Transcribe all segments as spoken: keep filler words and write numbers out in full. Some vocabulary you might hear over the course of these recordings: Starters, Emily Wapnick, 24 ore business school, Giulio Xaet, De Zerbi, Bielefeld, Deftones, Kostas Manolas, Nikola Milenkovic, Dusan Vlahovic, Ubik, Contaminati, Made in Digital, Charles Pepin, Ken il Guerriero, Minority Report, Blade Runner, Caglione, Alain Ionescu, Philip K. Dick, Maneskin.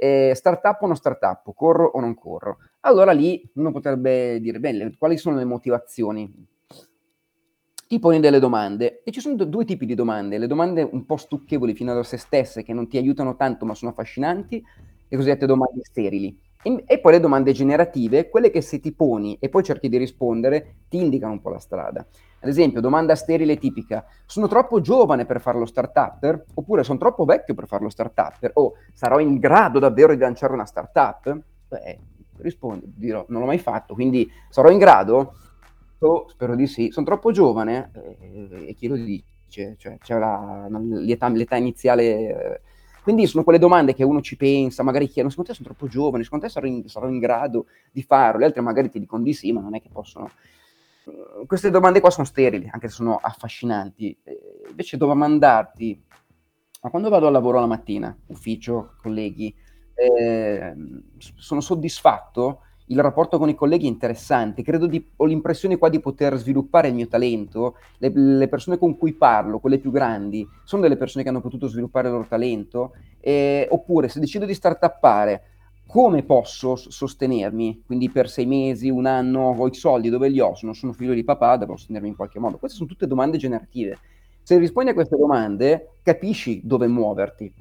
eh, startup o non startup, corro o non corro. Allora lì uno potrebbe dire, bene, quali sono le motivazioni? Ti poni delle domande, e ci sono due tipi di domande, le domande un po' stucchevoli fino a se stesse, che non ti aiutano tanto ma sono affascinanti, le cosiddette domande sterili. E poi le domande generative, quelle che se ti poni e poi cerchi di rispondere, ti indicano un po' la strada. Ad esempio, domanda sterile tipica, sono troppo giovane per fare lo startupper? Oppure sono troppo vecchio per fare lo startupper? O sarò in grado davvero di lanciare una startup? Beh, rispondo, dirò, non l'ho mai fatto, quindi sarò in grado? Oh, spero di sì. Sono troppo giovane? Eh, e chi lo dice? Cioè, c'è la, l'età, l'età iniziale... Eh, Quindi sono quelle domande che uno ci pensa, magari chiedono, secondo te sono troppo giovane, secondo te sarò in, sarò in grado di farlo? Le altre magari ti dicono di sì, ma non è che possono. Queste domande qua sono sterili, anche se sono affascinanti. Eh, invece domandarti, ma quando vado al lavoro la mattina, ufficio, colleghi, eh, sono soddisfatto? Il rapporto con i colleghi è interessante, credo di, ho l'impressione qua di poter sviluppare il mio talento, le, le persone con cui parlo, quelle più grandi, sono delle persone che hanno potuto sviluppare il loro talento, eh, oppure se decido di startuppare, come posso sostenermi? Quindi per sei mesi, un anno, ho i soldi, dove li ho? Se non sono figlio di papà, devo sostenermi in qualche modo. Queste sono tutte domande generative. Se rispondi a queste domande, capisci dove muoverti.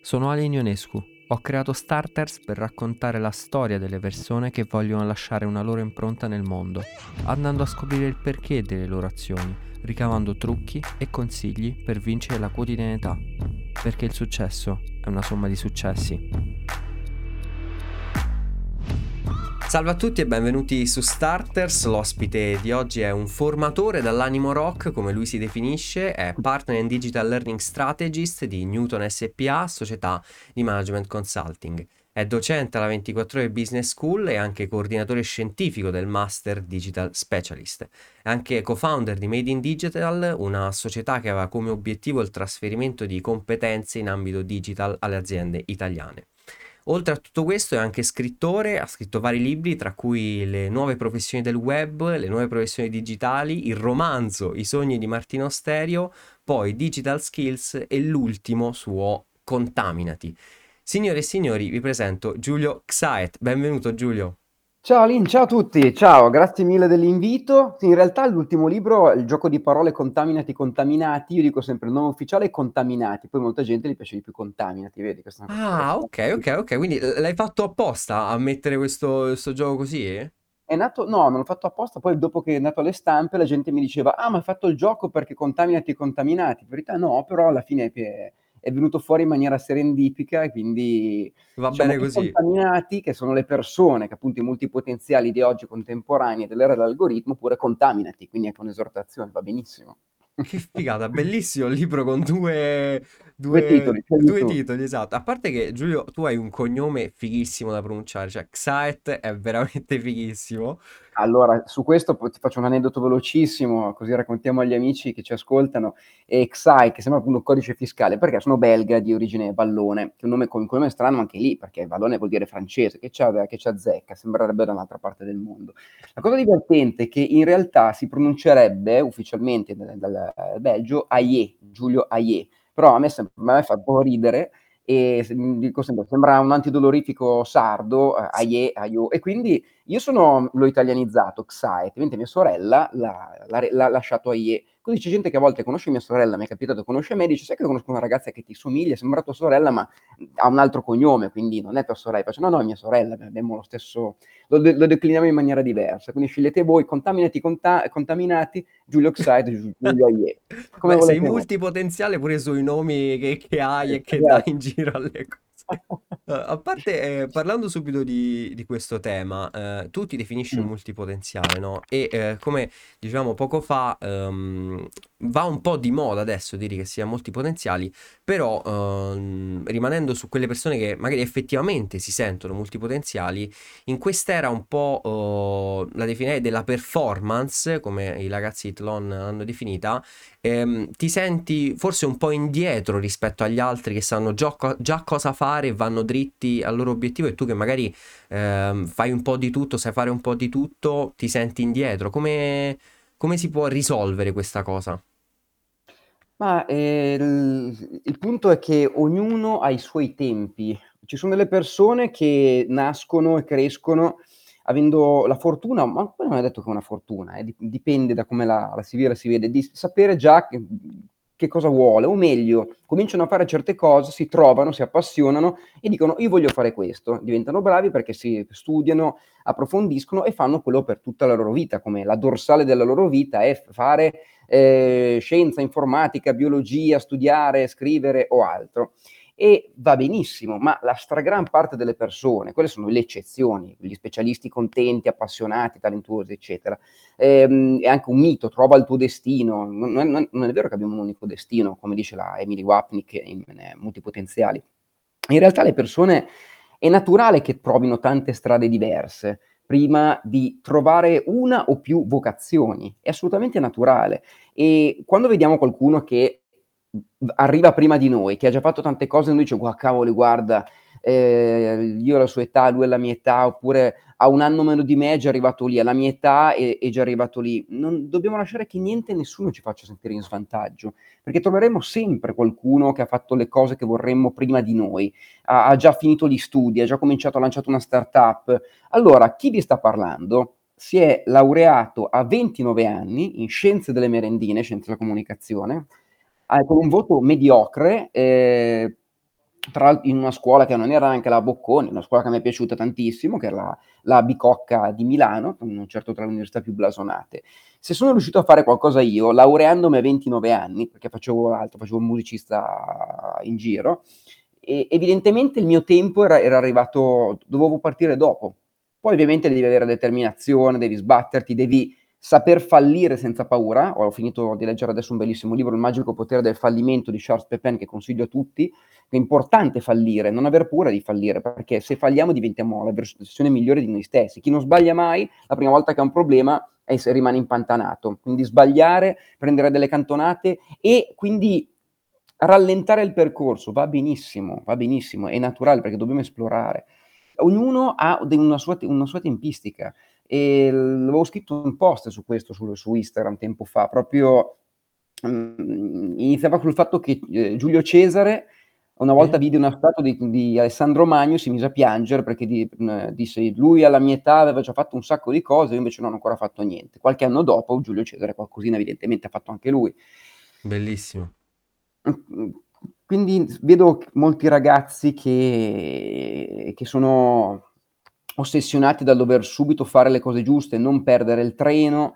Sono Alain Ionescu. Ho creato Starters per raccontare la storia delle persone che vogliono lasciare una loro impronta nel mondo, andando a scoprire il perché delle loro azioni, ricavando trucchi e consigli per vincere la quotidianità, perché il successo è una somma di successi. Salve a tutti e benvenuti su Starters, l'ospite di oggi è un formatore dall'animo rock, come lui si definisce, è Partner and Digital Learning Strategist di Newton S P A, società di management consulting. È docente alla ventiquattro ore Business School e anche coordinatore scientifico del Master Digital Specialist. È anche co-founder di Made in Digital, una società che aveva come obiettivo il trasferimento di competenze in ambito digital alle aziende italiane. Oltre a tutto questo è anche scrittore, ha scritto vari libri tra cui Le nuove professioni del web, Le nuove professioni digitali, il romanzo I sogni di Martino Asterio, poi Digital Skills e l'ultimo suo Contaminati. Signore e signori vi presento Giulio Xaet, benvenuto Giulio. Ciao Lin, ciao a tutti, ciao, grazie mille dell'invito. In realtà l'ultimo libro, il gioco di parole Contaminati, Contaminati, io dico sempre il nome ufficiale è Contaminati, poi molta gente gli piace di più Contaminati, vedi? Questa ah, ok, ok, ok, quindi l'hai fatto apposta a mettere questo, questo gioco così? Eh? È nato, no, non l'ho fatto apposta, poi dopo che è nato alle stampe la gente mi diceva, ah ma hai fatto il gioco perché Contaminati, Contaminati, in verità no, però alla fine... È... è venuto fuori in maniera serendipica, quindi va diciamo, bene così. I contaminati, che sono le persone, che appunto i multipotenziali di oggi contemporanei dell'era dell'algoritmo, oppure contaminati, quindi anche un'esortazione, va benissimo. Che figata, bellissimo il libro con due, due, due titoli, due titoli esatto. A parte che Giulio, tu hai un cognome fighissimo da pronunciare, cioè Xaet è veramente fighissimo. Allora, su questo ti faccio un aneddoto velocissimo, così raccontiamo agli amici che ci ascoltano. E Xaet, che sembra un codice fiscale, perché sono belga di origine Vallone, che è un nome con un cognome strano anche lì, perché Vallone vuol dire francese, che ci aveva, che ci azzecca, sembrerebbe da un'altra parte del mondo. La cosa divertente è che in realtà si pronuncierebbe ufficialmente dal, dal Belgio Aie, Giulio Aie, però a me ha fatto un po' ridere, e dico sempre, sembra un antidolorifico sardo, eh, aie, aio, e quindi io sono, l'ho italianizzato, Xaet, mentre mia sorella l'ha, l'ha, l'ha lasciato aie. Così c'è gente che a volte conosce mia sorella, mi è capitato, conosce me, dice, sai che conosco una ragazza che ti somiglia, sembra tua sorella, ma ha un altro cognome, quindi non è tua sorella. Faccio, no, no, è mia sorella, abbiamo lo stesso, lo, de- lo decliniamo in maniera diversa, quindi scegliete voi, Contaminati, conta- Contaminati, Giulio Xaet, Giulio Aie. Come beh, sei multipotenziale pure sui nomi che, che hai e che dai in giro alle cose. A parte, eh, parlando subito di, di questo tema, eh, tu ti definisci un multipotenziale, no? E eh, come dicevamo poco fa, um, va un po' di moda adesso dire che si ha multipotenziali, però um, rimanendo su quelle persone che magari effettivamente si sentono multipotenziali, in quest'era un po' uh, la definirei della performance, come i ragazzi di Tlon l'hanno definita, ehm, ti senti forse un po' indietro rispetto agli altri che sanno già, co- già cosa fare e vanno dritti al loro obiettivo, e tu che magari ehm, fai un po' di tutto, sai fare un po' di tutto, ti senti indietro. Come, come si può risolvere questa cosa? Ma eh, il, il punto è che ognuno ha i suoi tempi, ci sono delle persone che nascono e crescono avendo la fortuna, ma poi non è detto che è una fortuna, eh, dipende da come la, la si vede, si vede, di sapere già che, che cosa vuole, o meglio, cominciano a fare certe cose, si trovano, si appassionano e dicono io voglio fare questo, diventano bravi perché si studiano, approfondiscono e fanno quello per tutta la loro vita, come la dorsale della loro vita è fare eh, scienza, informatica, biologia, studiare, scrivere o altro. E va benissimo, ma la stragran parte delle persone, quelle sono le eccezioni, gli specialisti contenti, appassionati, talentuosi, eccetera. Ehm, è anche un mito, trova il tuo destino. Non è, non è vero che abbiamo un unico destino, come dice la Emily Wapnick in, in Multipotenziali. In realtà le persone, è naturale che provino tante strade diverse, prima di trovare una o più vocazioni. È assolutamente naturale. E quando vediamo qualcuno che arriva prima di noi, che ha già fatto tante cose e noi dice, guarda, cavolo, guarda, eh, io ho la sua età, lui è la mia età, oppure ha un anno meno di me, è già arrivato lì, ha la mia età, è, è già arrivato lì. Non dobbiamo lasciare che niente e nessuno ci faccia sentire in svantaggio, perché troveremo sempre qualcuno che ha fatto le cose che vorremmo prima di noi, ha, ha già finito gli studi, ha già cominciato, ha lanciato una startup. Allora, chi vi sta parlando si è laureato a ventinove anni in scienze delle merendine, scienze della comunicazione, con un voto mediocre, eh, tra, in una scuola che non era neanche la Bocconi, una scuola che mi è piaciuta tantissimo, che è la, la Bicocca di Milano, non certo tra le università più blasonate. Se sono riuscito a fare qualcosa io, laureandomi a ventinove anni, perché facevo altro, facevo il musicista in giro, e evidentemente il mio tempo era, era arrivato, dovevo partire dopo. Poi ovviamente devi avere determinazione, devi sbatterti, devi saper fallire senza paura. Ho finito di leggere adesso un bellissimo libro, Il magico potere del fallimento di Charles Pepin, che consiglio a tutti. È importante fallire, non aver paura di fallire, perché se falliamo diventiamo la versione migliore di noi stessi. Chi non sbaglia mai, la prima volta che ha un problema è, rimane impantanato. Quindi sbagliare, prendere delle cantonate e quindi rallentare il percorso va benissimo, va benissimo, è naturale perché dobbiamo esplorare. Ognuno ha una sua, una sua tempistica. E l'avevo scritto un post su questo su, su Instagram tempo fa, proprio um, iniziava col fatto che eh, Giulio Cesare una volta eh. vide una statua di, di Alessandro Magno e si mise a piangere perché di, eh, disse lui alla mia età aveva già fatto un sacco di cose, io invece non ho ancora fatto niente. Qualche anno dopo Giulio Cesare qualcosina evidentemente ha fatto anche lui. Bellissimo. Quindi vedo molti ragazzi che, che sono ossessionati dal dover subito fare le cose giuste, non perdere il treno.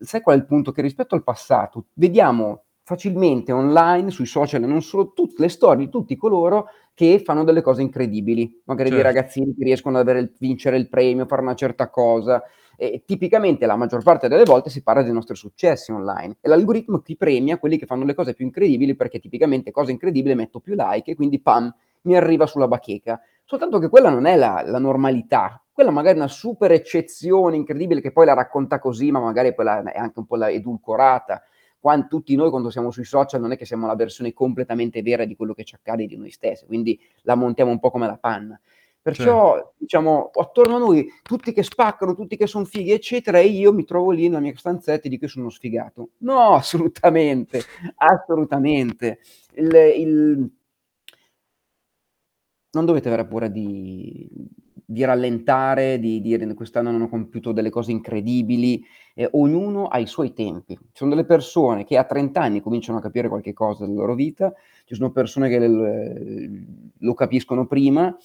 Sai qual è il punto? Che rispetto al passato vediamo facilmente online, sui social e non solo, tutte le storie di tutti coloro che fanno delle cose incredibili, magari certo. dei ragazzini che riescono ad avere il, vincere il premio, fare una certa cosa, e tipicamente la maggior parte delle volte si parla dei nostri successi online e l'algoritmo ti premia quelli che fanno le cose più incredibili, perché tipicamente cose incredibili metto più like e quindi pam, mi arriva sulla bacheca. Soltanto che quella non è la, la normalità, quella magari è una super eccezione incredibile che poi la racconta così, ma magari poi la, è anche un po' la edulcorata. Quando, tutti noi quando siamo sui social non è che siamo la versione completamente vera di quello che ci accade di noi stessi, quindi la montiamo un po' come la panna. Perciò cioè. diciamo, attorno a noi, tutti che spaccano, tutti che sono fighi, eccetera, e io mi trovo lì nella mia stanzetta e dico sono sfigato. No, assolutamente, assolutamente. Il... il Non dovete avere paura di, di rallentare, di dire quest'anno non ho compiuto delle cose incredibili. Eh, ognuno ha i suoi tempi. Ci sono delle persone che a trenta anni cominciano a capire qualche cosa della loro vita, ci sono persone che le, lo capiscono prima.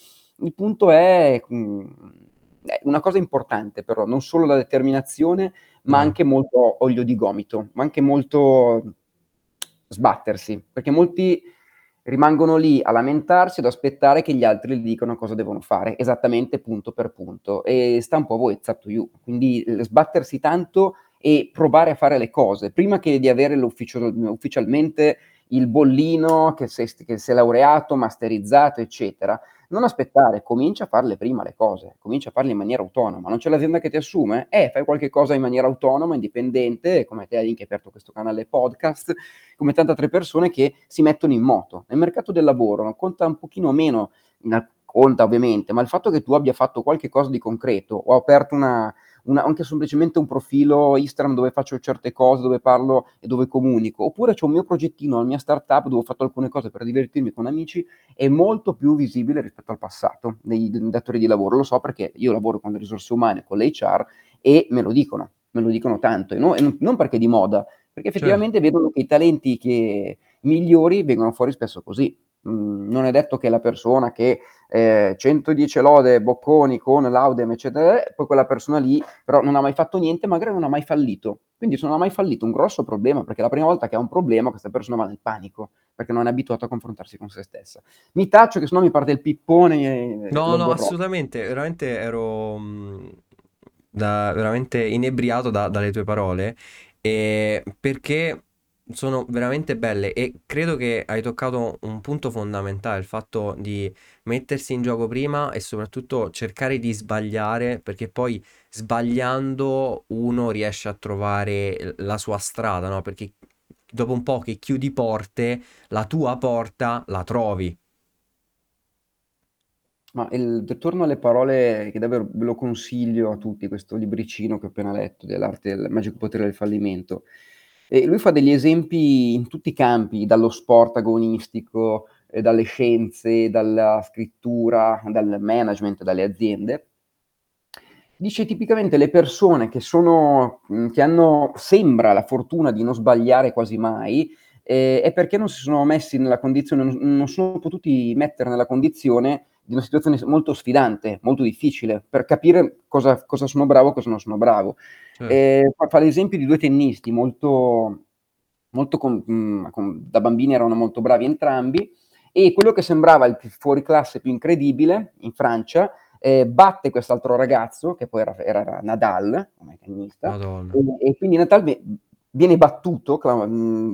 Il punto è, è una cosa importante però, non solo la determinazione, ma anche molto olio di gomito, ma anche molto sbattersi, perché molti rimangono lì a lamentarsi, ad aspettare che gli altri gli dicano cosa devono fare, esattamente punto per punto, e sta un po' a voi, it's up to you. Quindi sbattersi tanto e provare a fare le cose, prima che di avere ufficialmente il bollino, che sei, che sei laureato, masterizzato, eccetera. Non aspettare, comincia a farle prima le cose, comincia a farle in maniera autonoma. Non c'è l'azienda che ti assume? Eh, fai qualche cosa in maniera autonoma, indipendente, come te, Alain, che hai aperto questo canale podcast, come tante altre persone che si mettono in moto. Nel mercato del lavoro non conta un pochino meno, conta ovviamente, ma il fatto che tu abbia fatto qualche cosa di concreto, o aperto una, una, anche semplicemente un profilo Instagram dove faccio certe cose, dove parlo e dove comunico, oppure c'è un mio progettino, la mia startup dove ho fatto alcune cose per divertirmi con amici, è molto più visibile rispetto al passato dei datori di lavoro. Lo so perché io lavoro con le risorse umane, con l'H R, e me lo dicono, me lo dicono tanto, e, no, e non perché di moda, perché effettivamente certo. vedono che i talenti che migliori vengono fuori spesso così. Mm, non è detto che la persona che eh, centodieci lode, bocconi con laudem eccetera, poi quella persona lì però non ha mai fatto niente, magari non ha mai fallito. Quindi se non ha mai fallito un grosso problema, perché la prima volta che ha un problema questa persona va nel panico, perché non è abituata a confrontarsi con se stessa. Mi taccio che sennò mi parte il pippone. No, no, assolutamente, veramente ero da, veramente inebriato da, dalle tue parole, e perché sono veramente belle, e credo che hai toccato un punto fondamentale, il fatto di mettersi in gioco prima e soprattutto cercare di sbagliare, perché poi sbagliando uno riesce a trovare la sua strada, no? Perché dopo un po' che chiudi porte, la tua porta la trovi. Ma il ritorno alle parole, che davvero ve lo consiglio a tutti, questo libricino che ho appena letto dell'arte del magico potere del fallimento. E lui fa degli esempi in tutti i campi, dallo sport agonistico, eh, dalle scienze, dalla scrittura, dal management, dalle aziende. Dice tipicamente le persone che sono, che hanno, sembra, la fortuna di non sbagliare quasi mai, eh, è perché non si sono messi nella condizione, non sono potuti mettere nella condizione di una situazione molto sfidante, molto difficile, per capire cosa, cosa sono bravo e cosa non sono bravo. Certo. Eh, fa l'esempio di due tennisti, molto, molto con, con, da bambini erano molto bravi entrambi, e quello che sembrava il fuoriclasse più incredibile in Francia, eh, batte quest'altro ragazzo, che poi era, era Nadal, come tennista, e, e quindi Nadal viene battuto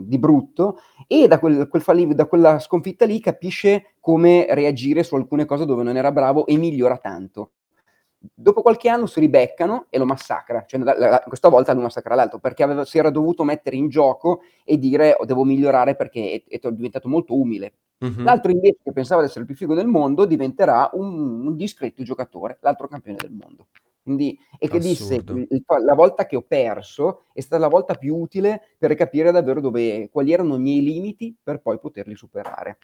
di brutto, e da, quel, quel falli, da quella sconfitta lì capisce come reagire su alcune cose dove non era bravo e migliora tanto. Dopo qualche anno si ribeccano e lo massacra, cioè, la, la, questa volta lo massacra l'altro, perché aveva, si era dovuto mettere in gioco e dire oh, devo migliorare perché è, è diventato molto umile. Mm-hmm. L'altro invece, che pensava di essere il più figo del mondo, diventerà un, un discreto giocatore, l'altro campione del mondo. Quindi, e che Assurdo. Disse, la volta che ho perso è stata la volta più utile per capire davvero dove, quali erano i miei limiti per poi poterli superare.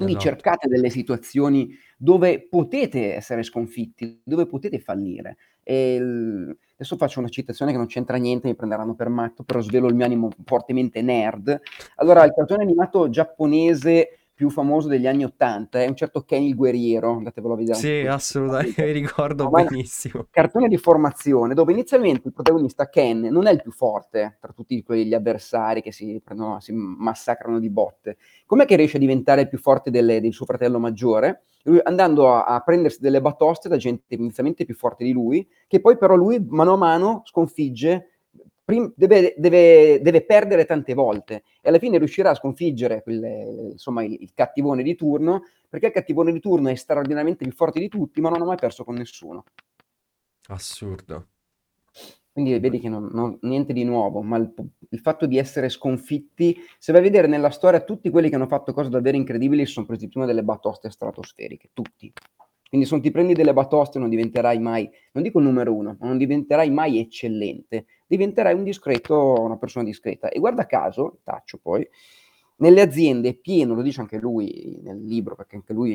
Quindi esatto. cercate delle situazioni dove potete essere sconfitti, dove potete fallire. E il... Adesso faccio una citazione che non c'entra niente, mi prenderanno per matto, però svelo il mio animo fortemente nerd. Allora, il cartone animato giapponese più famoso degli anni ottanta è un certo Ken il Guerriero, andatevelo a vedere. Sì, assolutamente, mi ricordo benissimo. Cartone di formazione, dove inizialmente il protagonista Ken non è il più forte tra tutti quegli avversari che si, prendono, si massacrano di botte. Com'è che riesce a diventare il più forte delle, del suo fratello maggiore? Lui, andando a, a prendersi delle batoste da gente inizialmente più forte di lui, che poi però lui mano a mano sconfigge. Deve, deve, deve perdere tante volte e alla fine riuscirà a sconfiggere quelle, insomma, il, il cattivone di turno, perché il cattivone di turno è straordinariamente più forte di tutti, ma non ha mai perso con nessuno. Assurdo. Quindi vedi che non, non, niente di nuovo, ma il, il fatto di essere sconfitti, se vai a vedere nella storia, tutti quelli che hanno fatto cose davvero incredibili si sono presi prima delle batoste stratosferiche, tutti. Quindi se non ti prendi delle batoste non diventerai mai, non dico il numero uno, ma non diventerai mai eccellente, diventerai un discreto, una persona discreta. E guarda caso, taccio poi, nelle aziende è pieno, lo dice anche lui nel libro, perché anche lui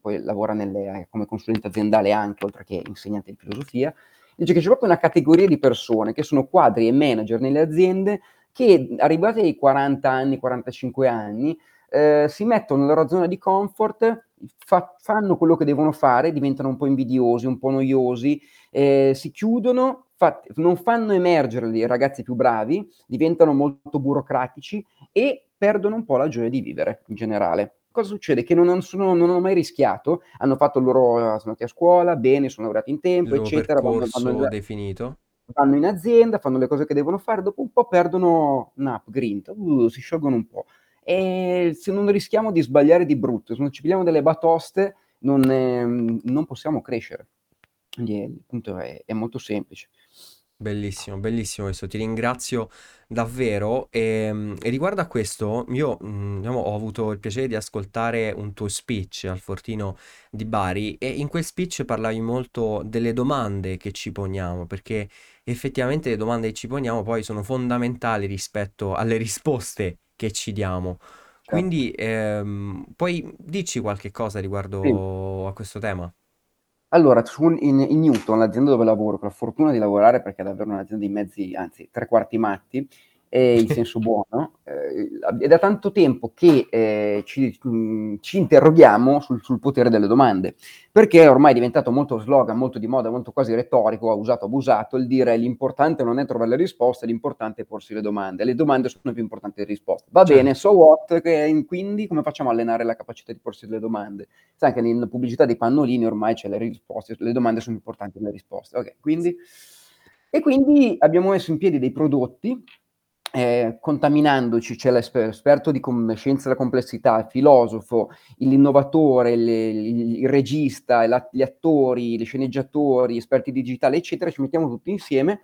poi lavora nelle, come consulente aziendale anche, oltre che insegnante di filosofia, dice che c'è proprio una categoria di persone che sono quadri e manager nelle aziende che arrivati ai quaranta anni, quarantacinque anni, Eh, si mettono nella loro zona di comfort, fa, fanno quello che devono fare, diventano un po' invidiosi, un po' noiosi, eh, si chiudono, fa, non fanno emergere i ragazzi più bravi, diventano molto burocratici e perdono un po' la gioia di vivere in generale. Cosa succede? Che non, sono, non hanno mai rischiato, hanno fatto il loro, sono andati a scuola, bene, sono laureati in tempo, il eccetera. Vanno, vanno, definito. Vanno in azienda, fanno le cose che devono fare, dopo un po' perdono un upgrade, uh, si sciolgono un po'. E se non rischiamo di sbagliare di brutto, se non ci pigliamo delle batoste, non, eh, non possiamo crescere. Quindi è, appunto, è, è molto semplice. Bellissimo, bellissimo questo, ti ringrazio davvero. E, e riguardo a questo, io mh, diciamo, ho avuto il piacere di ascoltare un tuo speech al Fortino di Bari, e in quel speech parlavi molto delle domande che ci poniamo, perché effettivamente le domande che ci poniamo poi sono fondamentali rispetto alle risposte che ci diamo. Quindi ehm, puoi dirci qualche cosa riguardo sì. a questo tema? Allora, in, in Newton, l'azienda dove lavoro, con la fortuna di lavorare perché è davvero un'azienda di mezzi, anzi tre quarti matti, eh, in senso buono, eh, è da tanto tempo che eh, ci, mh, ci interroghiamo sul, sul potere delle domande, perché è ormai diventato molto slogan, molto di moda, molto quasi retorico, usato, abusato, il dire l'importante non è trovare le risposte, l'importante è porsi le domande, le domande sono più importanti delle risposte. Va certo. bene, so what, che, quindi come facciamo a allenare la capacità di porsi le domande? Sai, anche nella pubblicità dei pannolini ormai c'è le risposte, le domande sono importanti delle risposte. Ok, quindi, e quindi abbiamo messo in piedi dei prodotti, Eh, contaminandoci, c'è l'esperto di com- scienza della complessità, il filosofo, l'innovatore, il, il, il regista, la, gli attori, gli sceneggiatori, gli esperti digitali, eccetera, ci mettiamo tutti insieme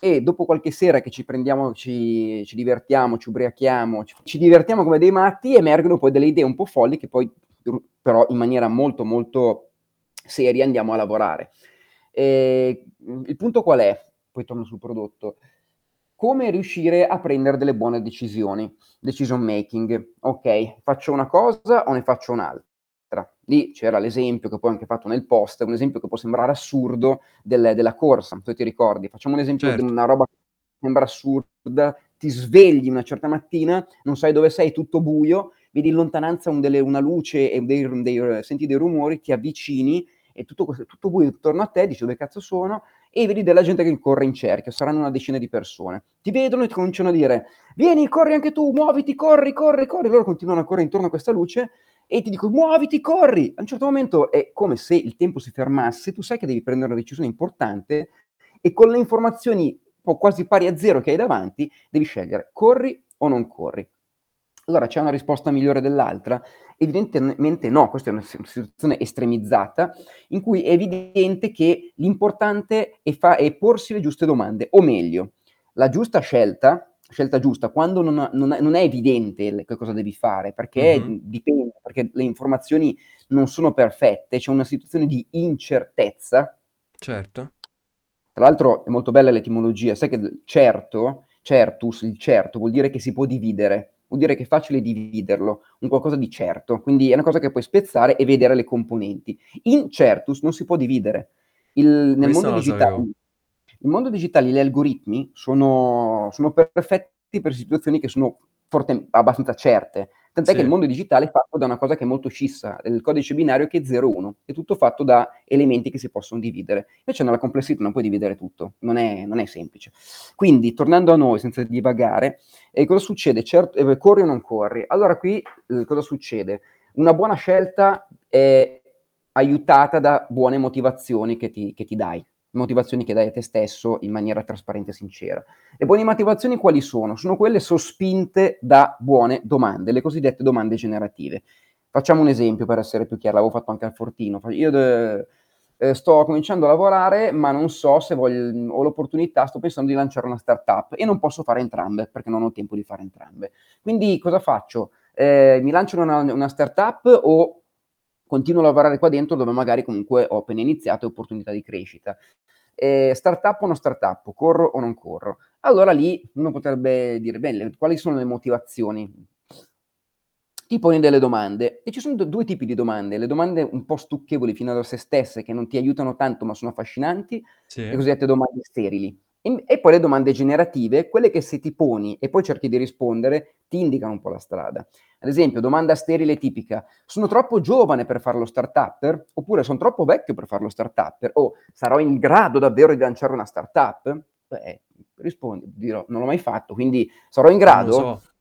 e dopo qualche sera che ci prendiamo, ci, ci divertiamo, ci ubriachiamo, ci, ci divertiamo come dei matti, emergono poi delle idee un po' folli che poi però in maniera molto molto seria andiamo a lavorare. Eh, il punto qual è? Poi torno sul prodotto. Come riuscire a prendere delle buone decisioni, decision making. Ok, faccio una cosa o ne faccio un'altra? Lì c'era l'esempio che poi ho anche fatto nel post, un esempio che può sembrare assurdo del, della corsa, tu ti ricordi? Facciamo un esempio certo. di una roba che sembra assurda, ti svegli una certa mattina, non sai dove sei, tutto buio, vedi in lontananza un delle, una luce, e dei, dei, senti dei rumori, ti avvicini, e tutto, tutto buio intorno a te, dici dove cazzo sono, e vedi della gente che corre in cerchio, saranno una decina di persone. Ti vedono e ti cominciano a dire, vieni, corri anche tu, muoviti, corri, corri, corri. Loro continuano a correre intorno a questa luce e ti dicono, muoviti, corri. A un certo momento è come se il tempo si fermasse, tu sai che devi prendere una decisione importante e con le informazioni quasi pari a zero che hai davanti, devi scegliere, corri o non corri. Allora, c'è una risposta migliore dell'altra? Evidentemente no, questa è una situazione estremizzata in cui è evidente che l'importante è, fa- è porsi le giuste domande, o meglio, la giusta scelta, scelta giusta, quando non, non, non è evidente che cosa devi fare, perché mm-hmm. dipende, perché le informazioni non sono perfette, c'è una situazione di incertezza. Certo. Tra l'altro è molto bella l'etimologia, sai che certo, certus, il certo vuol dire che si può dividere. Vuol dire che è facile dividerlo, un qualcosa di certo, quindi è una cosa che puoi spezzare e vedere le componenti. Incertus non si può dividere. Il, nel mondo digitale, nel mondo digitale gli algoritmi sono, sono perfetti per situazioni che sono forte, abbastanza certe, tant'è sì. che il mondo digitale è fatto da una cosa che è molto scissa, il codice binario che è zero uno, è tutto fatto da elementi che si possono dividere. Invece nella complessità non puoi dividere tutto, non è, non è semplice. Quindi, tornando a noi, senza divagare, eh, cosa succede? Certo, eh, corri o non corri? Allora qui eh, cosa succede? Una buona scelta è aiutata da buone motivazioni che ti, che ti dai, motivazioni che dai a te stesso in maniera trasparente e sincera. Le buone motivazioni quali sono? Sono quelle sospinte da buone domande, le cosiddette domande generative. Facciamo un esempio per essere più chiaro, l'avevo fatto anche al Fortino. Io de, eh, sto cominciando a lavorare, ma non so se voglio, ho l'opportunità, sto pensando di lanciare una startup e non posso fare entrambe perché non ho tempo di fare entrambe. Quindi cosa faccio? Eh, mi lancio una, una startup o continuo a lavorare qua dentro dove magari comunque ho appena iniziato e opportunità di crescita? Eh, startup o non startup? Corro o non corro? Allora lì uno potrebbe dire, bene, quali sono le motivazioni? Ti poni delle domande e ci sono due tipi di domande, le domande un po' stucchevoli fino a se stesse che non ti aiutano tanto ma sono affascinanti, sì. le cosiddette domande sterili. E, e poi le domande generative, quelle che se ti poni e poi cerchi di rispondere, ti indicano un po' la strada. Ad esempio, domanda sterile tipica, sono troppo giovane per fare lo startupper? Oppure sono troppo vecchio per fare lo startupper? O sarò in grado davvero di lanciare una startup? Beh, rispondi, dirò, non l'ho mai fatto, quindi sarò in grado? Non lo so.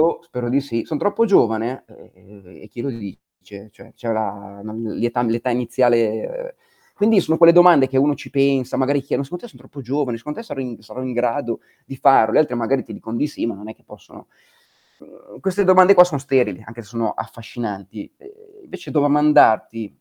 Oh, spero di sì. Sono troppo giovane? E, e chi lo dice? Cioè, c'è la, l'età, l'età iniziale... Quindi sono quelle domande che uno ci pensa, magari chiedono, secondo te sono troppo giovane, secondo te sarò in, sarò in grado di farlo? Le altre magari ti dicono di sì, ma non è che possono. Queste domande qua sono sterili, anche se sono affascinanti. Eh, invece domandarti,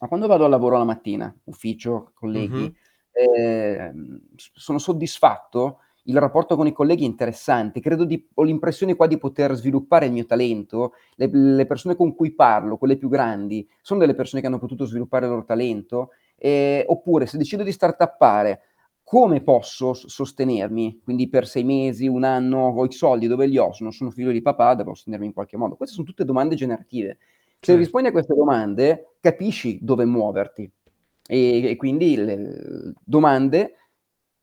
ma quando vado al lavoro la mattina, ufficio, colleghi, mm-hmm. eh, sono soddisfatto, il rapporto con i colleghi è interessante, credo di, ho l'impressione qua di poter sviluppare il mio talento, le, le persone con cui parlo, quelle più grandi, sono delle persone che hanno potuto sviluppare il loro talento, eh, oppure se decido di startuppare, come posso sostenermi? Quindi per sei mesi, un anno, ho i soldi, dove li ho? Se non sono figlio di papà, devo sostenermi in qualche modo. Queste sono tutte domande generative. Se certo. rispondi a queste domande, capisci dove muoverti. E, e quindi le domande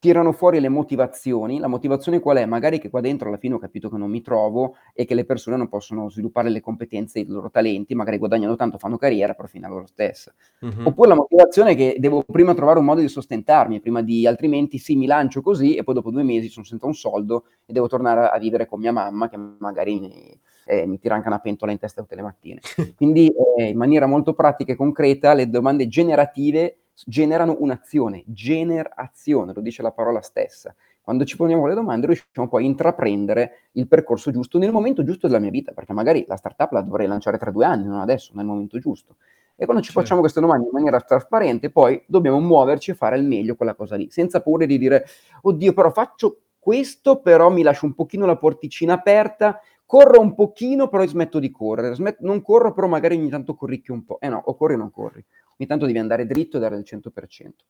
tirano fuori le motivazioni. La motivazione qual è? Magari che qua dentro alla fine ho capito che non mi trovo e che le persone non possono sviluppare le competenze e i loro talenti, magari guadagnano tanto, fanno carriera, però fino a loro stessa. Mm-hmm. Oppure la motivazione è che devo prima trovare un modo di sostentarmi, prima di, altrimenti sì, mi lancio così e poi dopo due mesi sono senza un soldo e devo tornare a vivere con mia mamma che magari mi, eh, mi tira anche una pentola in testa tutte le mattine. Quindi eh, in maniera molto pratica e concreta le domande generative generano un'azione, generazione, lo dice la parola stessa. Quando ci poniamo le domande riusciamo poi a intraprendere il percorso giusto nel momento giusto della mia vita, perché magari la startup la dovrei lanciare tra due anni, non adesso, ma nel momento giusto. E quando ci facciamo queste domande in maniera trasparente, poi dobbiamo muoverci e fare al meglio quella cosa lì, senza paura di dire, oddio, però faccio questo, però mi lascio un pochino la porticina aperta, corro un pochino, però smetto di correre, smetto, non corro, però magari ogni tanto corricchio un po'. Eh no, o corri o non corri. Ogni tanto devi andare dritto e dare il cento per cento.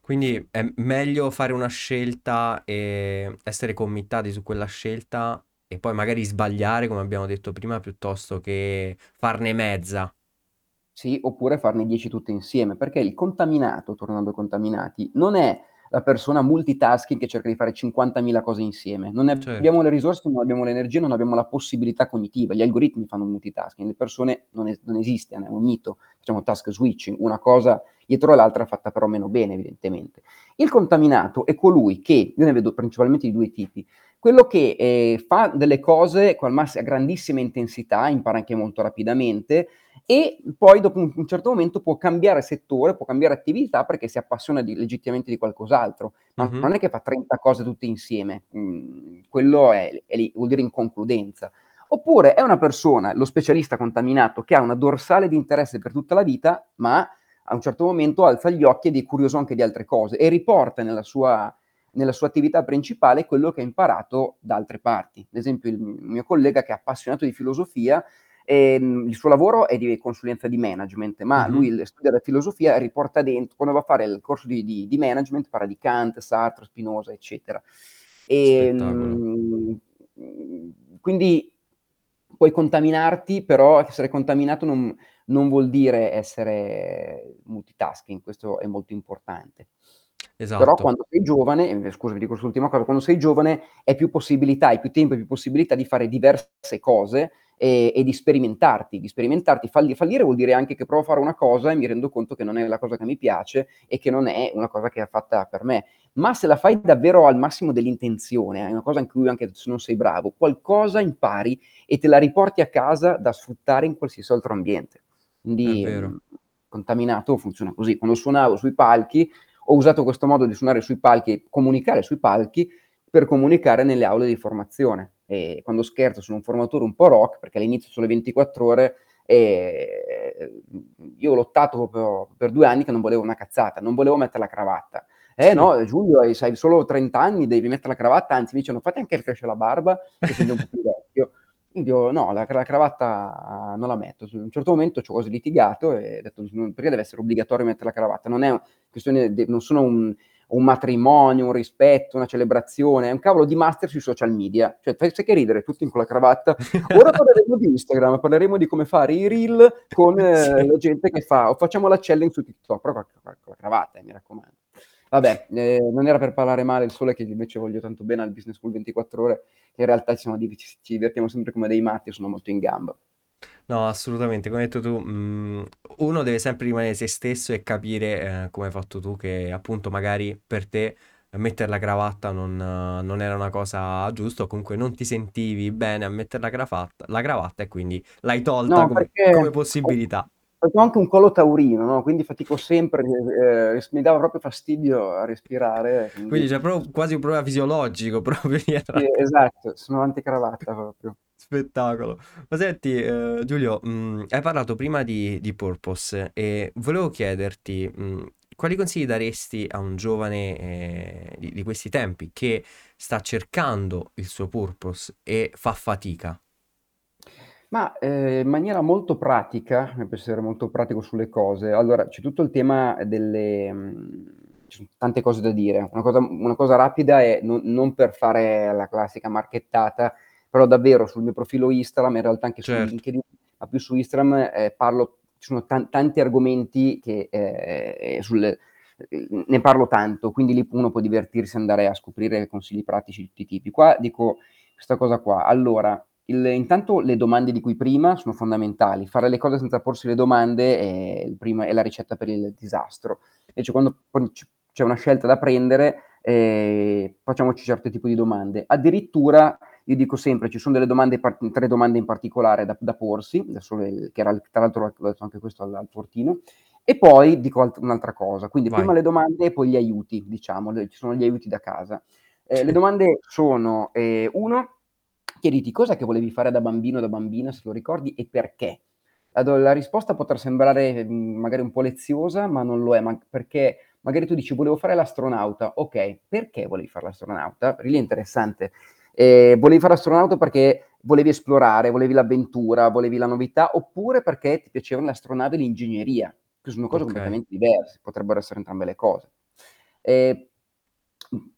Quindi è meglio fare una scelta e essere committati su quella scelta e poi magari sbagliare, come abbiamo detto prima, piuttosto che farne mezza. Sì, oppure farne dieci tutte insieme, perché il contaminato, tornando ai contaminati, non è la persona multitasking che cerca di fare cinquantamila cose insieme. Non certo. abbiamo le risorse, non abbiamo l'energia, non abbiamo la possibilità cognitiva. Gli algoritmi fanno multitasking, le persone non, es- non esistono, è un mito. Facciamo task switching, una cosa dietro l'altra fatta però meno bene, evidentemente. Il contaminato è colui che, io ne vedo principalmente di due tipi, quello che eh, fa delle cose con mass- a grandissima intensità, impara anche molto rapidamente, e poi dopo un certo momento può cambiare settore, può cambiare attività perché si appassiona di, legittimamente di qualcos'altro, ma mm-hmm. non è che fa trenta cose tutte insieme, mm, quello è, è lì, vuol dire inconcludenza. Oppure è una persona, lo specialista contaminato, che ha una dorsale di interesse per tutta la vita, ma a un certo momento alza gli occhi ed è curioso anche di altre cose e riporta nella sua... nella sua attività principale quello che ha imparato da altre parti. Ad esempio il mio collega che è appassionato di filosofia, ehm, il suo lavoro è di consulenza di management, ma mm-hmm. lui studia la filosofia e riporta dentro, quando va a fare il corso di, di, di management parla di Kant, Sartre, Spinoza, eccetera. E, mh, quindi puoi contaminarti, però essere contaminato non, non vuol dire essere multitasking, questo è molto importante. Esatto. Però quando sei giovane, scusami, dico quest'ultima cosa, quando sei giovane hai più possibilità, hai più tempo, hai più possibilità di fare diverse cose e, e di sperimentarti, di sperimentarti. Fall- fallire vuol dire anche che provo a fare una cosa e mi rendo conto che non è la cosa che mi piace e che non è una cosa che è fatta per me. Ma se la fai davvero al massimo dell'intenzione, è una cosa in cui anche se non sei bravo, qualcosa impari e te la riporti a casa da sfruttare in qualsiasi altro ambiente. Quindi contaminato funziona così. Quando suonavo sui palchi, ho usato questo modo di suonare sui palchi, comunicare sui palchi, per comunicare nelle aule di formazione. E quando scherzo sono un formatore un po' rock, perché all'inizio sono le ventiquattro ore, e io ho lottato per, per due anni che non volevo una cazzata, non volevo mettere la cravatta. Eh no, Giulio, hai, hai solo trenta anni, devi mettere la cravatta, anzi mi dicevano fate anche crescere la barba, che sembra un po' più vecchio. Quindi io, no, la, la cravatta non la metto. A un certo momento ci ho quasi litigato e ho detto perché deve essere obbligatorio mettere la cravatta? Non è una questione, de, non sono un, un matrimonio, un rispetto, una celebrazione, è un cavolo di master sui social media. Cioè, fai, sai che ridere tutti con la cravatta? Ora parleremo di Instagram, parleremo di come fare i reel con eh, la gente che fa, o facciamo la challenge su TikTok, però con la cravatta, eh, mi raccomando. Vabbè, eh, non era per parlare male il sole che invece voglio tanto bene al Business School ventiquattro ore, che in realtà ci, siamo, ci, ci divertiamo sempre come dei matti, sono molto in gamba. No, assolutamente, come hai detto tu, mh, uno deve sempre rimanere se stesso e capire, eh, come hai fatto tu, che appunto magari per te mettere la cravatta non, non era una cosa giusta, o comunque non ti sentivi bene a mettere la cravatta, la cravatta e quindi l'hai tolta no, come, perché... come possibilità. Ho anche un collo taurino, no? Quindi fatico sempre, eh, mi dava proprio fastidio a respirare. Quindi, quindi c'è proprio, quasi un problema fisiologico proprio dietro. Sì, esatto, sono anticravatta proprio. Spettacolo. Ma senti, eh, Giulio, mh, hai parlato prima di, di Purpose e volevo chiederti mh, quali consigli daresti a un giovane eh, di, di questi tempi che sta cercando il suo purpose e fa fatica? Ma eh, in maniera molto pratica, mi piace essere molto pratico sulle cose. Allora, c'è tutto il tema delle... Mh, ci sono tante cose da dire. Una cosa, una cosa rapida è non, non per fare la classica marchettata, però davvero sul mio profilo Instagram, in realtà anche certo. su LinkedIn, ma più su Instagram eh, parlo, ci sono t- tanti argomenti che eh, sul, eh, ne parlo tanto, quindi lì uno può divertirsi e andare a scoprire consigli pratici di tutti i tipi. Qua dico questa cosa qua, allora... Il, intanto le domande di cui prima sono fondamentali, fare le cose senza porsi le domande è, il prima, è la ricetta per il disastro, e cioè quando c'è una scelta da prendere eh, facciamoci certi tipi di domande. Addirittura io dico sempre ci sono delle domande, tre domande in particolare da, da porsi, adesso le, che era, tra l'altro l'ho detto anche questo al, al fortino, e poi dico alt- un'altra cosa, quindi Vai. prima le domande e poi gli aiuti, diciamo, le, ci sono gli aiuti da casa. Eh, le domande sono eh, uno, chiediti cosa che volevi fare da bambino o da bambina, se lo ricordi, e perché. La, la risposta potrà sembrare magari un po' leziosa, ma non lo è, ma perché magari tu dici volevo fare l'astronauta, ok, perché volevi fare l'astronauta? Lì è interessante. Eh, volevi fare l'astronauta perché volevi esplorare, volevi l'avventura, volevi la novità, oppure perché ti piacevano l'astronave e l'ingegneria, che sono cose okay. completamente diverse, potrebbero essere entrambe le cose. Eh,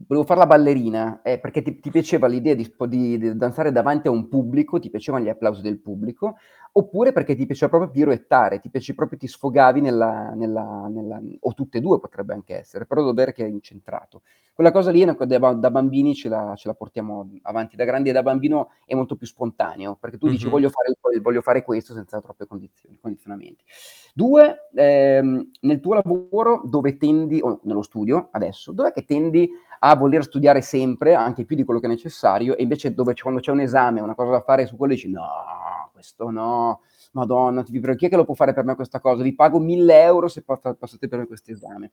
volevo fare la ballerina eh, perché ti, ti piaceva l'idea di, di, di danzare davanti a un pubblico, ti piacevano gli applausi del pubblico, oppure perché ti piaceva proprio piroettare, ti piace proprio, ti sfogavi nella, nella, nella, o tutte e due potrebbe anche essere, però devo vedere che è incentrato. Quella cosa lì da, da bambini ce la, ce la portiamo avanti da grandi, e da bambino è molto più spontaneo, perché tu mm-hmm. dici voglio fare, voglio fare questo senza troppe condizioni, condizionamenti. Due, ehm, nel tuo lavoro dove tendi, o nello studio adesso, dov'è che tendi a voler studiare sempre, anche più di quello che è necessario, e invece dove c'è, quando c'è un esame, una cosa da fare, su quello dici no, questo no, madonna, ti prego, chi è che lo può fare per me questa cosa? Vi pago mille euro se passate per me questo esame.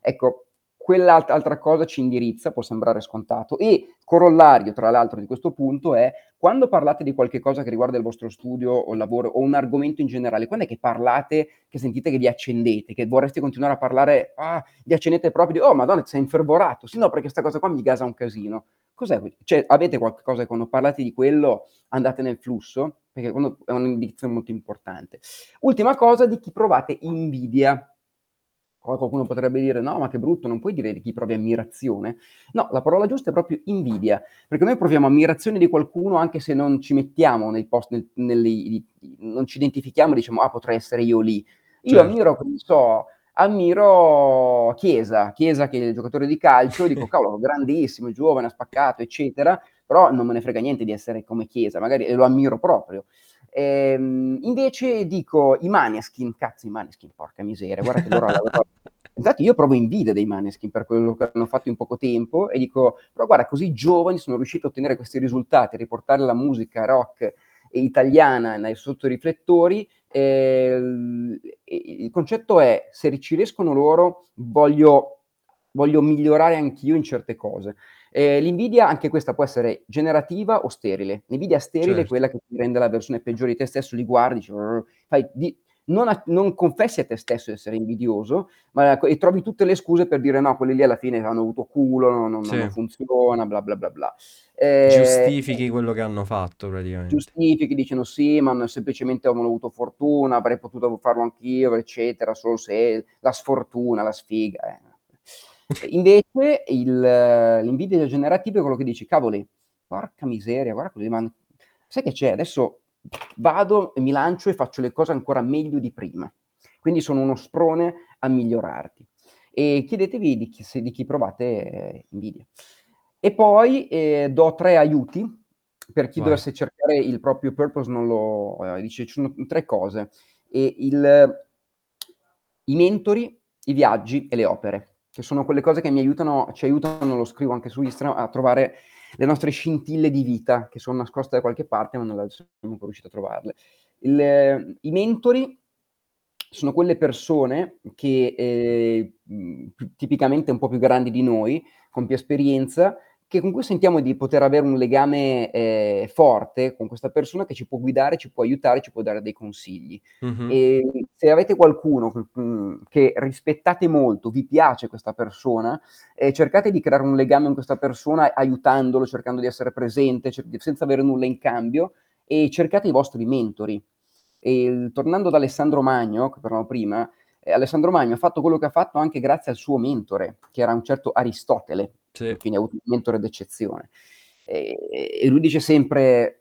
Ecco, quell'altra cosa ci indirizza, può sembrare scontato, e corollario, tra l'altro, di questo punto è, quando parlate di qualche cosa che riguarda il vostro studio o lavoro o un argomento in generale, quando è che parlate, che sentite che vi accendete, che vorreste continuare a parlare, ah, vi accendete proprio, di, oh madonna, sei infervorato, sì no, perché questa cosa qua mi gasa un casino. Cos'è? Cioè, avete qualcosa che quando parlate di quello andate nel flusso? Perché quando, è un indizio molto importante. Ultima cosa, di chi provate invidia. Qualcuno potrebbe dire, no, ma che brutto, non puoi dire di chi provi ammirazione. No, la parola giusta è proprio invidia, perché noi proviamo ammirazione di qualcuno anche se non ci mettiamo nei post, nel, nelle, non ci identifichiamo e diciamo, ah, potrei essere io lì. Io certo. ammiro, non so, ammiro Chiesa, Chiesa che è il giocatore di calcio, e dico, cavolo, grandissimo, giovane, ha spaccato, eccetera, però non me ne frega niente di essere come Chiesa, magari lo ammiro proprio. Ehm, invece dico i Maneskin, cazzo i Maneskin, porca miseria, guarda che loro hanno... Infatti io provo invidia dei Maneskin per quello che hanno fatto in poco tempo e dico, però guarda, così giovani sono riusciti a ottenere questi risultati, a riportare la musica rock e italiana nei sottoriflettori. Eh, il concetto è, se ci riescono loro, voglio... voglio migliorare anch'io in certe cose. Eh, l'invidia, anche questa può essere generativa o sterile. L'invidia sterile certo. è quella che ti rende la versione peggiore di te stesso, li guardi, fai, di, non, a, non confessi a te stesso di essere invidioso, ma, e trovi tutte le scuse per dire no, quelli lì alla fine hanno avuto culo, non, non, sì. non funziona, bla bla bla bla. Eh, giustifichi quello che hanno fatto praticamente. Giustifichi, dicendo sì, ma semplicemente hanno avuto fortuna, avrei potuto farlo anch'io, eccetera, solo se la sfortuna, la sfiga, eh. Invece il, l'invidia generativa è quello che dici, cavoli, porca miseria, guarda così, man... sai che c'è, adesso vado e mi lancio e faccio le cose ancora meglio di prima, quindi sono uno sprone a migliorarti, e chiedetevi di chi, se, di chi provate eh, invidia. E poi eh, do tre aiuti per chi wow. dovesse cercare il proprio purpose, non lo eh, dice, ci sono tre cose, e il, i mentori, i viaggi e le opere, che sono quelle cose che mi aiutano, ci aiutano, lo scrivo anche su Instagram, a trovare le nostre scintille di vita, che sono nascoste da qualche parte, ma non la siamo ancora riusciti a trovarle. Il, I mentori sono quelle persone che eh, tipicamente un po' più grandi di noi, con più esperienza, che con cui sentiamo di poter avere un legame eh, forte con questa persona che ci può guidare, ci può aiutare, ci può dare dei consigli. Mm-hmm. E se avete qualcuno che rispettate molto, vi piace questa persona, eh, cercate di creare un legame con questa persona aiutandolo, cercando di essere presente, cer- senza avere nulla in cambio, e cercate i vostri mentori. E, tornando ad Alessandro Magno, che parlavamo prima, eh, Alessandro Magno ha fatto quello che ha fatto anche grazie al suo mentore, che era un certo Aristotele. Sì. Quindi ha avuto un mentore d'eccezione, e, e lui dice sempre,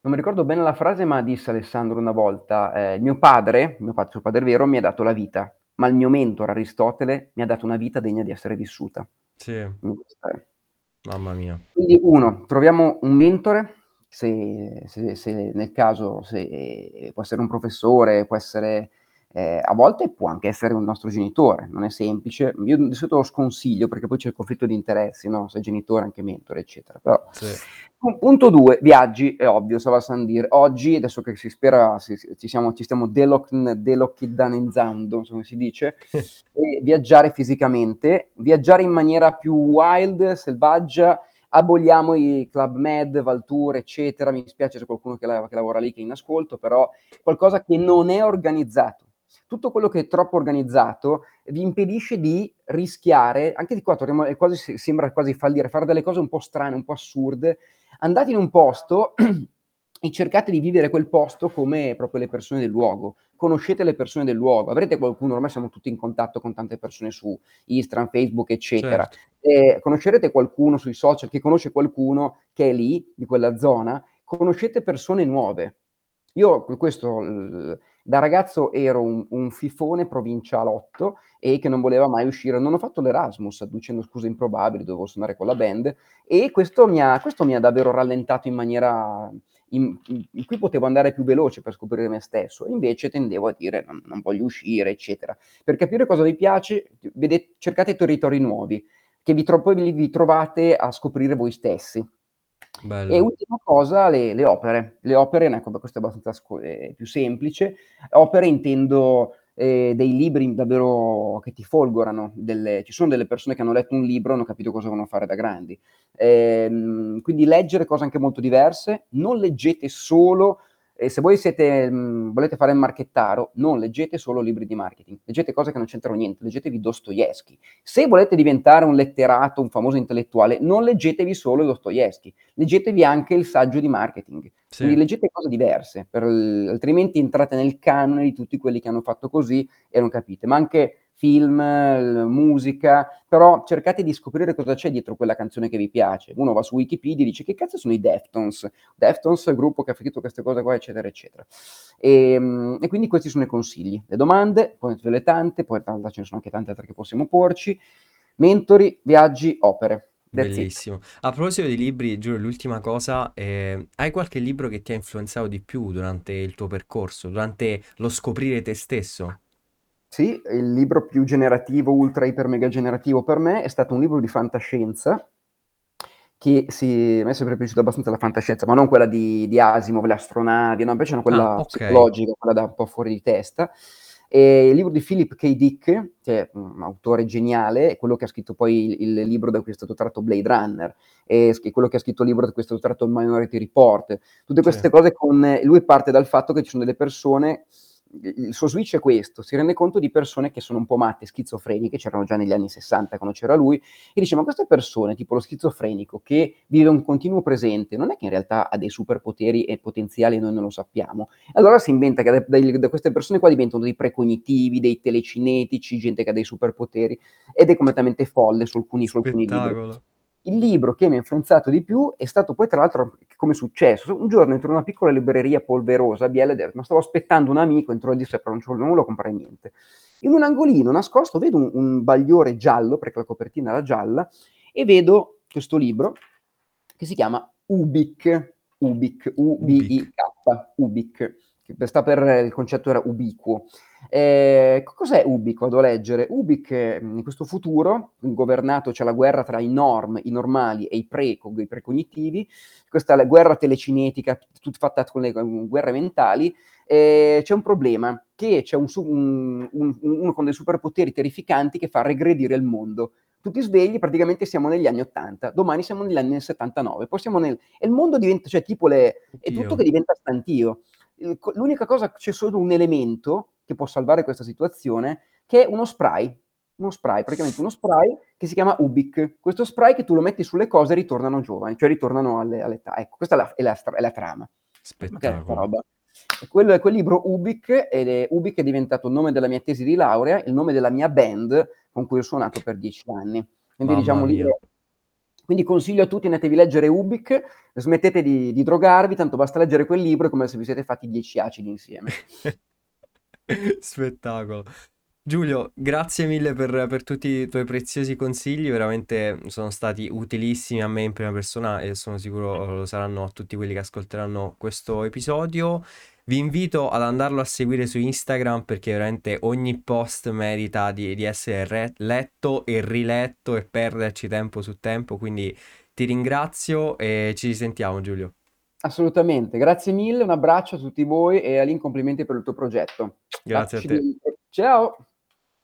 non mi ricordo bene la frase, ma disse Alessandro una volta, eh, mio padre, mio padre, suo padre vero, mi ha dato la vita, ma il mio mentore Aristotele mi ha dato una vita degna di essere vissuta. Sì. Mamma mia. Quindi uno, troviamo un mentore, se, se, se nel caso, se può essere un professore, può essere... Eh, a volte può anche essere un nostro genitore, non è semplice, io di solito lo sconsiglio perché poi c'è il conflitto di interessi, no? Se genitore anche mentore eccetera, però sì. Punto due, viaggi, è ovvio, Sava Sandir oggi, adesso che si spera si, ci, siamo, ci stiamo delockdanizzando, come si dice, e viaggiare fisicamente, viaggiare in maniera più wild, selvaggia, aboliamo i club med, Valture eccetera, mi dispiace se qualcuno che, la, che lavora lì che è in ascolto, però qualcosa che non è organizzato. Tutto quello che è troppo organizzato vi impedisce di rischiare, anche di qua torniamo, è quasi, sembra quasi fallire, fare delle cose un po' strane, un po' assurde. Andate in un posto e cercate di vivere quel posto come proprio le persone del luogo, conoscete le persone del luogo, avrete qualcuno, ormai siamo tutti in contatto con tante persone su Instagram, Facebook, eccetera. Certo. Eh, conoscerete qualcuno sui social che conosce qualcuno che è lì, di quella zona, conoscete persone nuove. Io questo... L- Da ragazzo ero un, un fifone provincialotto e che non voleva mai uscire. Non ho fatto l'Erasmus, adducendo scuse improbabili, dovevo suonare con la band, e questo mi ha, questo mi ha davvero rallentato in maniera... In, in, in cui potevo andare più veloce per scoprire me stesso, invece tendevo a dire non, non voglio uscire, eccetera. Per capire cosa vi piace, vedete, cercate territori nuovi, che vi, tro- poi vi trovate a scoprire voi stessi. Bello. E ultima cosa, le, le opere. Le opere, ecco, questo è abbastanza scu- eh, più semplice. Opere intendo eh, dei libri davvero che ti folgorano. Delle, ci sono delle persone che hanno letto un libro e hanno capito cosa vogliono fare da grandi. Eh, quindi leggere cose anche molto diverse. Non leggete solo, eh, se voi siete, mh, volete fare il marchettaro, non leggete solo libri di marketing. Leggete cose che non c'entrano niente. Leggetevi Dostoevskij. Se volete diventare un letterato, un famoso intellettuale, non leggetevi solo Dostoevskij. Leggetevi anche il saggio di marketing, sì. Quindi leggete cose diverse, per, altrimenti entrate nel canone di tutti quelli che hanno fatto così e non capite, ma anche film, musica, però cercate di scoprire cosa c'è dietro quella canzone che vi piace. Uno va su Wikipedia e dice che cazzo sono i Deftones, Deftones è il gruppo che ha fatto queste cose qua, eccetera, eccetera. E, e quindi questi sono i consigli. Le domande, ponetevele tante, poi ce ne sono anche tante altre che possiamo porci, mentori, viaggi, opere. That's bellissimo. It. A proposito dei libri, giuro, l'ultima cosa, eh, hai qualche libro che ti ha influenzato di più durante il tuo percorso, durante lo scoprire te stesso? Sì, il libro più generativo, ultra, iper, mega generativo per me è stato un libro di fantascienza, che si, a me è sempre piaciuta abbastanza la fantascienza, ma non quella di, di Asimov, le astronavi, no, invece no, quella ah, okay. psicologica, quella da un po' fuori di testa. E il libro di Philip K. Dick, che è un autore geniale, è quello che ha scritto poi il, il libro da cui è stato tratto Blade Runner, è quello che ha scritto il libro da cui è stato tratto Minority Report, tutte queste sì. cose con... Lui parte dal fatto che ci sono delle persone, il suo switch è questo, si rende conto di persone che sono un po' matte, schizofreniche, c'erano già negli anni sessanta quando c'era lui, e dice ma queste persone, tipo lo schizofrenico, che vive un continuo presente, non è che in realtà ha dei superpoteri e potenziali e noi non lo sappiamo. Allora si inventa che da, da, da queste persone qua diventano dei precognitivi, dei telecinetici, gente che ha dei superpoteri, ed è completamente folle su alcuni, su alcuni libri. Il libro che mi ha influenzato di più è stato poi, tra l'altro, come successo, un giorno entro in una piccola libreria polverosa a Bielefeld, ma stavo aspettando un amico, entrò e disse, però non c'ho nulla, comprare niente. In un angolino nascosto vedo un, un bagliore giallo, perché la copertina era gialla, e vedo questo libro che si chiama Ubik, Ubik, U B I K, Ubik, che sta per, il concetto era ubiquo. Eh, cos'è Ubik? Vado a leggere. Ubik, in questo futuro governato, c'è la guerra tra i norm, i normali e i precog, i precognitivi, questa la guerra telecinetica tutta fatta con le con guerre mentali, eh, c'è un problema, che c'è un, un, un, uno con dei superpoteri terrificanti che fa regredire il mondo, tutti svegli, praticamente siamo negli anni ottanta, domani siamo negli anni settantanove, poi siamo nel... e il mondo diventa, cioè tipo le... è tutto che diventa stantio. L'unica cosa, c'è solo un elemento che può salvare questa situazione, che è uno spray, uno spray, praticamente uno spray che si chiama Ubik. Questo spray che tu lo metti sulle cose e ritornano giovani, cioè ritornano alle, all'età. Ecco, questa è la, è la, è la trama. Spettacolo. Quello è quel libro Ubik, ed è, Ubik è diventato il nome della mia tesi di laurea, il nome della mia band con cui ho suonato per dieci anni. Quindi, diciamo, libro... Quindi consiglio a tutti, andatevi a leggere Ubik, smettete di, di drogarvi, tanto basta leggere quel libro, è come se vi siete fatti dieci acidi insieme. Spettacolo. Giulio, grazie mille per, per tutti i tuoi preziosi consigli, veramente sono stati utilissimi a me in prima persona e sono sicuro lo saranno a tutti quelli che ascolteranno questo episodio. Vi invito ad andarlo a seguire su Instagram, perché veramente ogni post merita di, di essere re- letto e riletto e perderci tempo su tempo, quindi ti ringrazio e ci sentiamo, Giulio. Assolutamente, grazie mille, un abbraccio a tutti voi e Alain, complimenti per il tuo progetto. Grazie a te. Ciao!